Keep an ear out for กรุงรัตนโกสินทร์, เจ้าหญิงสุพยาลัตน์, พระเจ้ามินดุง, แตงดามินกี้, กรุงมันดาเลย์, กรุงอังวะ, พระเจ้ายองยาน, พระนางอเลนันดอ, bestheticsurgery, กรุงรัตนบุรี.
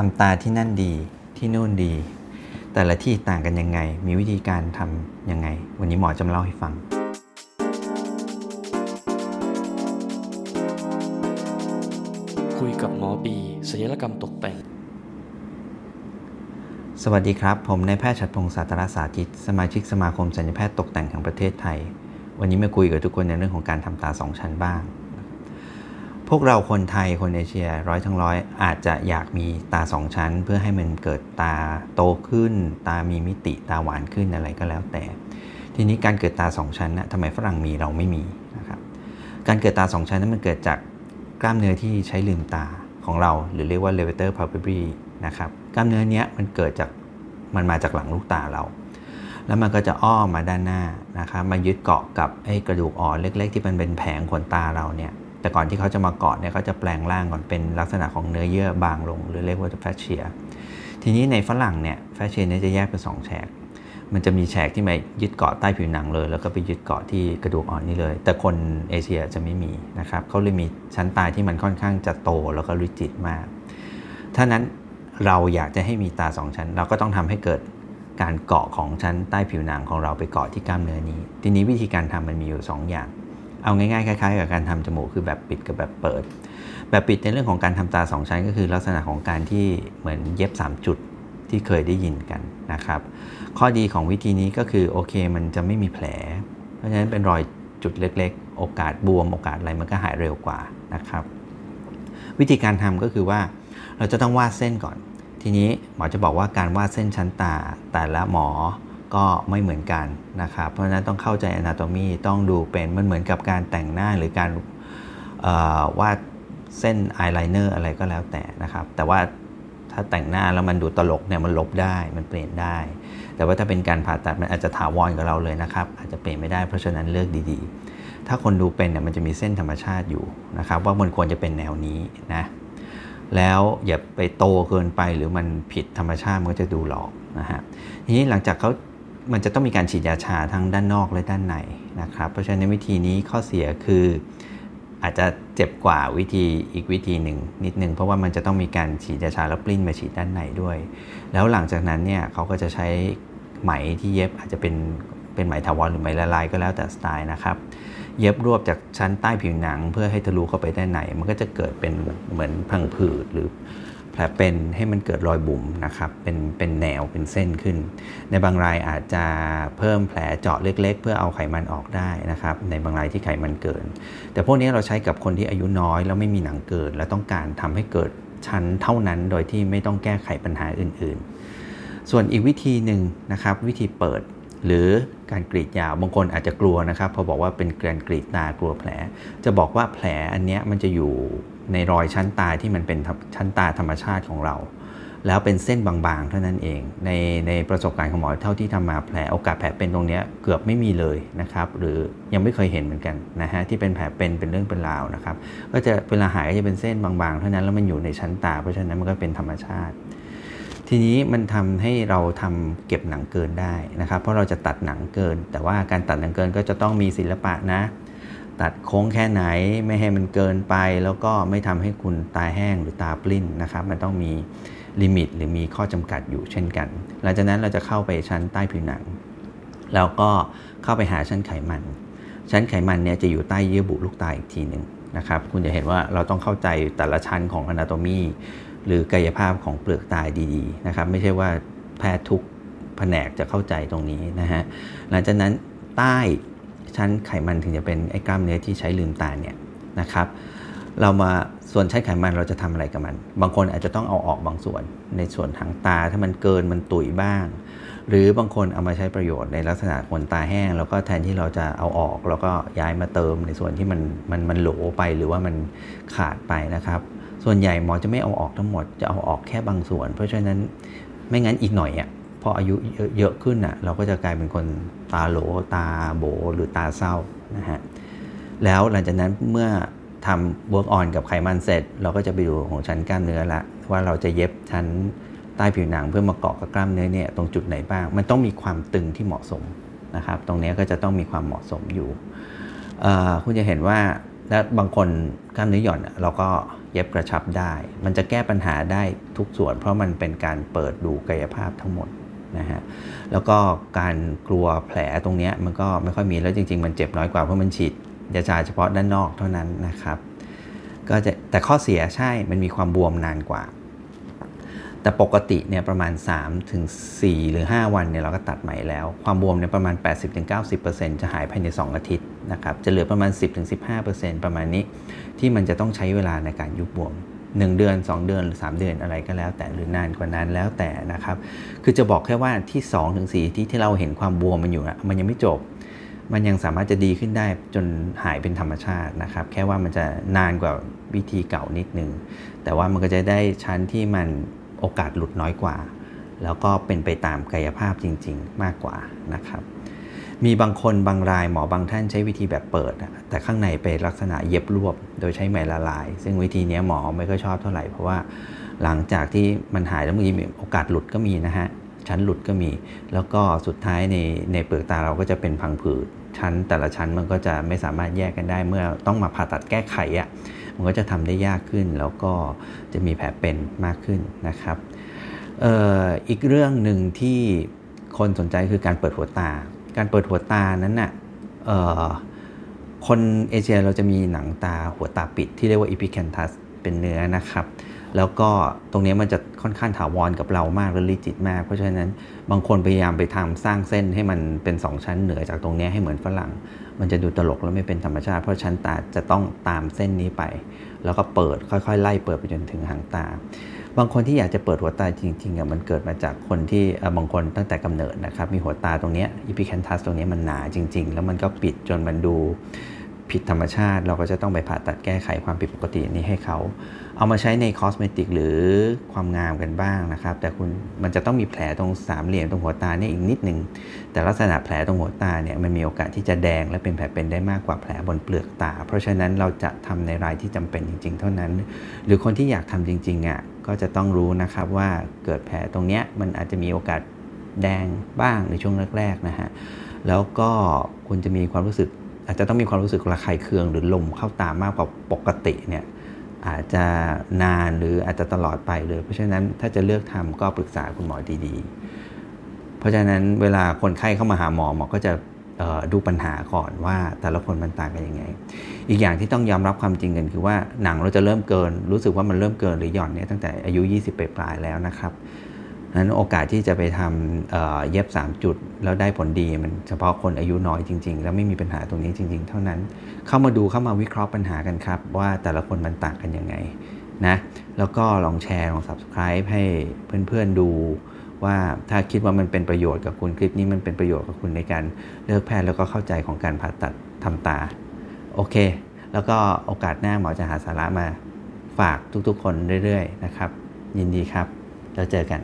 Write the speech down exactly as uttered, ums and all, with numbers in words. ทำตาที่นั่นดีที่นู่นดีแต่ละที่ต่างกันยังไงมีวิธีการทำยังไงวันนี้หมอจะมาเล่าให้ฟังคุยกับหมอบีศัลยกรรมตกแต่งสวัสดีครับผมนายแพทย์ฉัตรพงศ์ ศาตรสาธิตสมาชิกสมาคมศัลยแพทย์ตกแต่งแห่งประเทศไทยวันนี้มาคุยกับทุกคนในเรื่องของการทำตาสองชั้นบ้างพวกเราคนไทยคนเอเชียร้อยทั้งร้อยอาจจะอยากมีตาสองชั้นเพื่อให้มันเกิดตาโตขึ้นตามีมิติตาหวานขึ้นอะไรก็แล้วแต่ทีนี้การเกิดตาสองชั้นนะทำไมฝรั่งมีเราไม่มีนะครับการเกิดตาสองชั้นนั้นมันเกิดจากกล้ามเนื้อที่ใช้ลืมตาของเราหรือเรียกว่า levator palpebri นะครับกล้ามเนื้อเนี้ยมันเกิดจากมันมาจากหลังลูกตาเราแล้วมันก็จะอ้อมมาด้านหน้านะครับมายึดเกาะกับไอ้กระดูกอ่อนเล็กๆที่มันเป็นแผงขนตาเราเนี่ยแต่ก่อนที่เขาจะมาเกาะเนี่ยเขาจะแปลงร่างก่อนเป็นลักษณะของเนื้อเยื่อบางลงหรือเรียกว่าแฟสเชียทีนี้ในฝรั่งเนี่ยแฟสเชียเนี่ยจะแยกเป็นสองแฉกมันจะมีแฉกที่มายึดเกาะใต้ผิวหนังเลยแล้วก็ไปยึดเกาะที่กระดูกอ่อนนี่เลยแต่คนเอเชียจะไม่มีนะครับเขาเลยมีชั้นตาที่มันค่อนข้างจะโตแล้วก็ริจิดมากถ้านั้นเราอยากจะให้มีตาสองชั้นเราก็ต้องทำให้เกิดการเกาะของชั้นใต้ผิวหนังของเราไปเกาะที่กล้ามเนื้อนี้ทีนี้วิธีการทำมันมีอยู่สองอย่างเอาง่ายๆคล้ายๆกับการทำจมูกคือแบบปิดกับแบบเปิดแบบปิดในเรื่องของการทำตาสองชั้นก็คือลักษณะของการที่เหมือนเย็บสามจุดที่เคยได้ยินกันนะครับข้อดีของวิธีนี้ก็คือโอเคมันจะไม่มีแผลเพราะฉะนั้นเป็นรอยจุดเล็กๆโอกาสบวมโอกาสอะไรมันก็หายเร็วกว่านะครับวิธีการทำก็คือว่าเราจะต้องวาดเส้นก่อนทีนี้หมอจะบอกว่าการวาดเส้นชั้นตาแต่ละหมอก็ไม่เหมือนกันนะครับเพราะฉะนั้นต้องเข้าใจ anatomy ต้องดูเป็นมันเหมือนกับการแต่งหน้าหรือการวาดเส้น eyeliner อะไรก็แล้วแต่นะครับแต่ว่าถ้าแต่งหน้าแล้วมันดูตลกเนี่ยมันลบได้มันเปลี่ยนได้แต่ว่าถ้าเป็นการผ่าตัดมันอาจจะถาวรกับเราเลยนะครับอาจจะเปลี่ยนไม่ได้เพราะฉะนั้นเลือกดีๆถ้าคนดูเป็นเนี่ยมันจะมีเส้นธรรมชาติอยู่นะครับว่ามันควรจะเป็นแนวนี้นะแล้วอย่าไปโตเกินไปหรือมันผิดธรรมชาติมันก็จะดูหลอกนะฮะทีนี้หลังจากเขามันจะต้องมีการฉีดยาชาทั้งด้านนอกและด้านในนะครับเพราะฉะนั้นวิธีนี้ข้อเสียคืออาจจะเจ็บกว่าวิธีอีกวิธีหนึ่งนิดนึงเพราะว่ามันจะต้องมีการฉีดยาชาแล้วปลิ้นมาฉีดด้านในด้วยแล้วหลังจากนั้นเนี่ยเขาก็จะใช้ไหมที่เย็บอาจจะเป็นเป็นไหมถาวรหรือไหมละลายก็แล้วแต่สไตล์นะครับเย็บรวบจากชั้นใต้ผิวหนังเพื่อให้ทะลุเข้าไปด้านในมันก็จะเกิดเป็นเหมือนพังผืดหรือแผลเป็นให้มันเกิดรอยบุ๋มนะครับเป็นเป็นแนวเป็นเส้นขึ้นในบางรายอาจจะเพิ่มแผลเจาะเล็กๆเพื่อเอาไขมันออกได้นะครับในบางรายที่ไขมันเกินแต่พวกนี้เราใช้กับคนที่อายุน้อยแล้วไม่มีหนังเกิดและต้องการทำให้เกิดชั้นเท่านั้นโดยที่ไม่ต้องแก้ไขปัญหาอื่นๆส่วนอีกวิธีหนึ่งนะครับวิธีเปิดหรือการกรีดยาวบางคนอาจจะกลัวนะครับพอบอกว่าเป็นการกรีดตากลัวแผลจะบอกว่าแผลอันเนี้ยมันจะอยู่ในรอยชั้นตาที่มันเป็นชั้นตาธรรมชาติของเราแล้วเป็นเส้นบางๆเท่านั้นเองในในประสบการณ์ของหมอเท่าที่ทำมาแผลโอกาสแผลเป็นตรงนี้เกือบไม่มีเลยนะครับหรือยังไม่เคยเห็นเหมือนกันนะฮะที่เป็นแผลเป็นเป็นเรื่องเป็นราวนะครับก็จะเวลาหายก็จะเป็นเส้นบางๆเท่านั้นแล้วมันอยู่ในชั้นตาเพราะฉะนั้นมันก็เป็นธรรมชาติทีนี้มันทำให้เราทำเก็บหนังเกินได้นะครับเพราะเราจะตัดหนังเกินแต่ว่าการตัดหนังเกินก็จะต้องมีศิลปะนะตัดโค้งแค่ไหนไม่ให้มันเกินไปแล้วก็ไม่ทำให้คุณตาแห้งหรือตาปลิ้นนะครับมันต้องมีลิมิตหรือมีข้อจำกัดอยู่เช่นกันหลังจากนั้นเราจะเข้าไปชั้นใต้ผิวหนังแล้วก็เข้าไปหาชั้นไขมันชั้นไขมันเนี่ยจะอยู่ใต้เยื่อบุลูกตาอีกทีนึงนะครับคุณจะเห็นว่าเราต้องเข้าใจแต่ละชั้นของ anatomy หรือกายภาพของเปลือกตาดีๆนะครับไม่ใช่ว่าแพทย์ทุกแผนกจะเข้าใจตรงนี้นะฮะหลังจากนั้นใต้ชั้นไขมันถึงจะเป็นไอ้กล้ามเนื้อที่ใช้ลืมตาเนี่ยนะครับเรามาส่วนชั้นไขมันเราจะทำอะไรกับมันบางคนอาจจะต้องเอาออกบางส่วนในส่วนหางตาถ้ามันเกินมันตุยบ้างหรือบางคนเอามาใช้ประโยชน์ในลักษณะขนตาแห้งแล้วก็แทนที่เราจะเอาออกเราก็ย้ายมาเติมในส่วนที่มันมันมันโหลไปหรือว่ามันขาดไปนะครับส่วนใหญ่หมอจะไม่เอาออกทั้งหมดจะเอาออกแค่บางส่วนเพราะฉะนั้นไม่งั้นอีกหน่อยอ่ะพออายุเยอะขึ้นน่ะเราก็จะกลายเป็นคนตาโหลตาโบหรือตาเศร้านะฮะแล้วหลังจากนั้นเมื่อทำ work on กับไขมันเสร็จเราก็จะไปดูของชั้นกล้ามเนื้อละว่าเราจะเย็บชั้นใต้ผิวหนังเพื่อมาเกาะกับกล้ามเนื้อเนี่ยตรงจุดไหนบ้างมันต้องมีความตึงที่เหมาะสมนะครับตรงนี้ก็จะต้องมีความเหมาะสมอยู่คุณจะเห็นว่าบางคนกล้ามเนื้อหย่อนเราก็ เย็บกระชับได้มันจะแก้ปัญหาได้ทุกส่วนเพราะมันเป็นการเปิดดูกายภาพทั้งหมดนะฮะแล้วก็การกลัวแผลตรงนี้มันก็ไม่ค่อยมีแล้วจริงๆมันเจ็บน้อยกว่าเพราะมันฉีดยาชาเฉพาะด้านนอกเท่านั้นนะครับก็จะแต่ข้อเสียใช่มันมีความบวมนานกว่าแต่ปกติเนี่ยประมาณ สามถึงสี่ หรือห้าวันเนี่ยเราก็ตัดไหมแล้วความบวมเนี่ยประมาณ แปดสิบถึงเก้าสิบเปอร์เซ็นต์ จะหายภายในสองอาทิตย์นะครับจะเหลือประมาณ สิบถึงสิบห้าเปอร์เซ็นต์ ประมาณนี้ที่มันจะต้องใช้เวลาในการยุบบวมหนึ่งเดือนสองเดือนหรือสามเดือนอะไรก็แล้วแต่หรือนานกว่านั้นแล้วแต่นะครับคือจะบอกแค่ว่าที่ สองถึงสี่ ที่ที่เราเห็นความบวมมันอยู่นะมันยังไม่จบมันยังสามารถจะดีขึ้นได้จนหายเป็นธรรมชาตินะครับแค่ว่ามันจะนานกว่าวิธีเก่านิดนึงแต่ว่ามันก็จะได้ชั้นที่มันโอกาสหลุดน้อยกว่าแล้วก็เป็นไปตามกายภาพจริงๆมากกว่านะครับมีบางคนบางรายหมอบางท่านใช้วิธีแบบเปิดแต่ข้างในเป็นลักษณะเย็บรวบโดยใช้ไหมละลายซึ่งวิธีนี้หมอไม่ค่อยชอบเท่าไหร่เพราะว่าหลังจากที่มันหายแล้วบางทีโอกาสหลุดก็มีนะฮะชั้นหลุดก็มีแล้วก็สุดท้ายในในเปลือกตาเราก็จะเป็นพังผืดชั้นแต่ละชั้นมันก็จะไม่สามารถแยกกันได้เมื่อต้องมาผ่าตัดแก้ไขอ่ะมันก็จะทำได้ยากขึ้นแล้วก็จะมีแผลเป็นมากขึ้นนะครับ เอ่อ อีกเรื่องหนึ่งที่คนสนใจคือการเปิดหัวตาการเปิดหัวตานั้นน่ะคนเอเชียเราจะมีหนังตาหัวตาปิดที่เรียกว่า epicanthus เป็นเนื้อนะครับแล้วก็ตรงนี้มันจะค่อนข้างถาวรกับเรามากและลิจิตมากเพราะฉะนั้นบางคนพยายามไปทำสร้างเส้นให้มันเป็นสองชั้นเหนือจากตรงนี้ให้เหมือนฝรั่งมันจะดูตลกและไม่เป็นธรรมชาติเพราะชั้นตาจะต้องตามเส้นนี้ไปแล้วก็เปิดค่อยๆไล่เปิดไปจนถึงหางตาบางคนที่อยากจะเปิดหัวตาจริงๆอ่ะมันเกิดมาจากคนที่บางคนตั้งแต่กำเนิดนะครับมีหัวตาตรงนี้ epicanthus ตรงนี้มันหนาจริงๆแล้วมันก็ปิดจนมันดูผิดธรรมชาติเราก็จะต้องไปผ่าตัดแก้ไขความผิดปกตินี้ให้เขาเอามาใช้ในคอสเมติกหรือความงามกันบ้างนะครับแต่คุณมันจะต้องมีแผลตรงสามเหลี่ยมตรงหัวตาเนี่ยอีกนิดนึงแต่ลักษณะแผลตรงหัวตาเนี่ยมันมีโอกาสที่จะแดงและเป็นแผลเป็นได้มากกว่าแผลบนเปลือกตาเพราะฉะนั้นเราจะทำในรายที่จำเป็นจริงๆเท่านั้นหรือคนที่อยากทำจริงๆอ่ะก็จะต้องรู้นะครับว่าเกิดแผลตรงเนี้ยมันอาจจะมีโอกาสแดงบ้างในช่วงแรกๆนะฮะแล้วก็คุณจะมีความรู้สึกอาจจะต้องมีความรู้สึกระคายเคืองหรือลมเข้าตามากกว่าปกติเนี่ยอาจจะนานหรืออาจจะตลอดไปเลยเพราะฉะนั้นถ้าจะเลือกทำก็ปรึกษาคุณหมอดีๆเพราะฉะนั้นเวลาคนไข้เข้ามาหาหมอหมอก็จะดูปัญหาก่อนว่าแต่ละคนมันต่างกันยังไงอีกอย่างที่ต้องยอมรับความจริงกันคือว่าหนังเราจะเริ่มเกินรู้สึกว่ามันเริ่มเกินหรือหย่อนเนี่ยตั้งแต่อายุยี่สิบปลายๆแล้วนะครับนั้นโอกาสที่จะไปทำ เอ่อ เย็บสามจุดแล้วได้ผลดีมันเฉพาะคนอายุน้อยจริงๆแล้วไม่มีปัญหาตรงนี้จริงๆเท่านั้นเข้ามาดูเข้ามาวิเคราะห์ปัญหากันครับว่าแต่ละคนมันต่างกันยังไงนะแล้วก็ลองแชร์ลอง Subscribe ให้เพื่อนๆดูว่าถ้าคิดว่ามันเป็นประโยชน์กับคุณคลิปนี้มันเป็นประโยชน์กับคุณในการเลือกแพทย์แล้วก็เข้าใจของการผ่าตัดทำตาโอเคแล้วก็โอกาสหน้าหมอจะหาสาระมาฝากทุกๆคนเรื่อยๆนะครับยินดีครับแล้วเจอกัน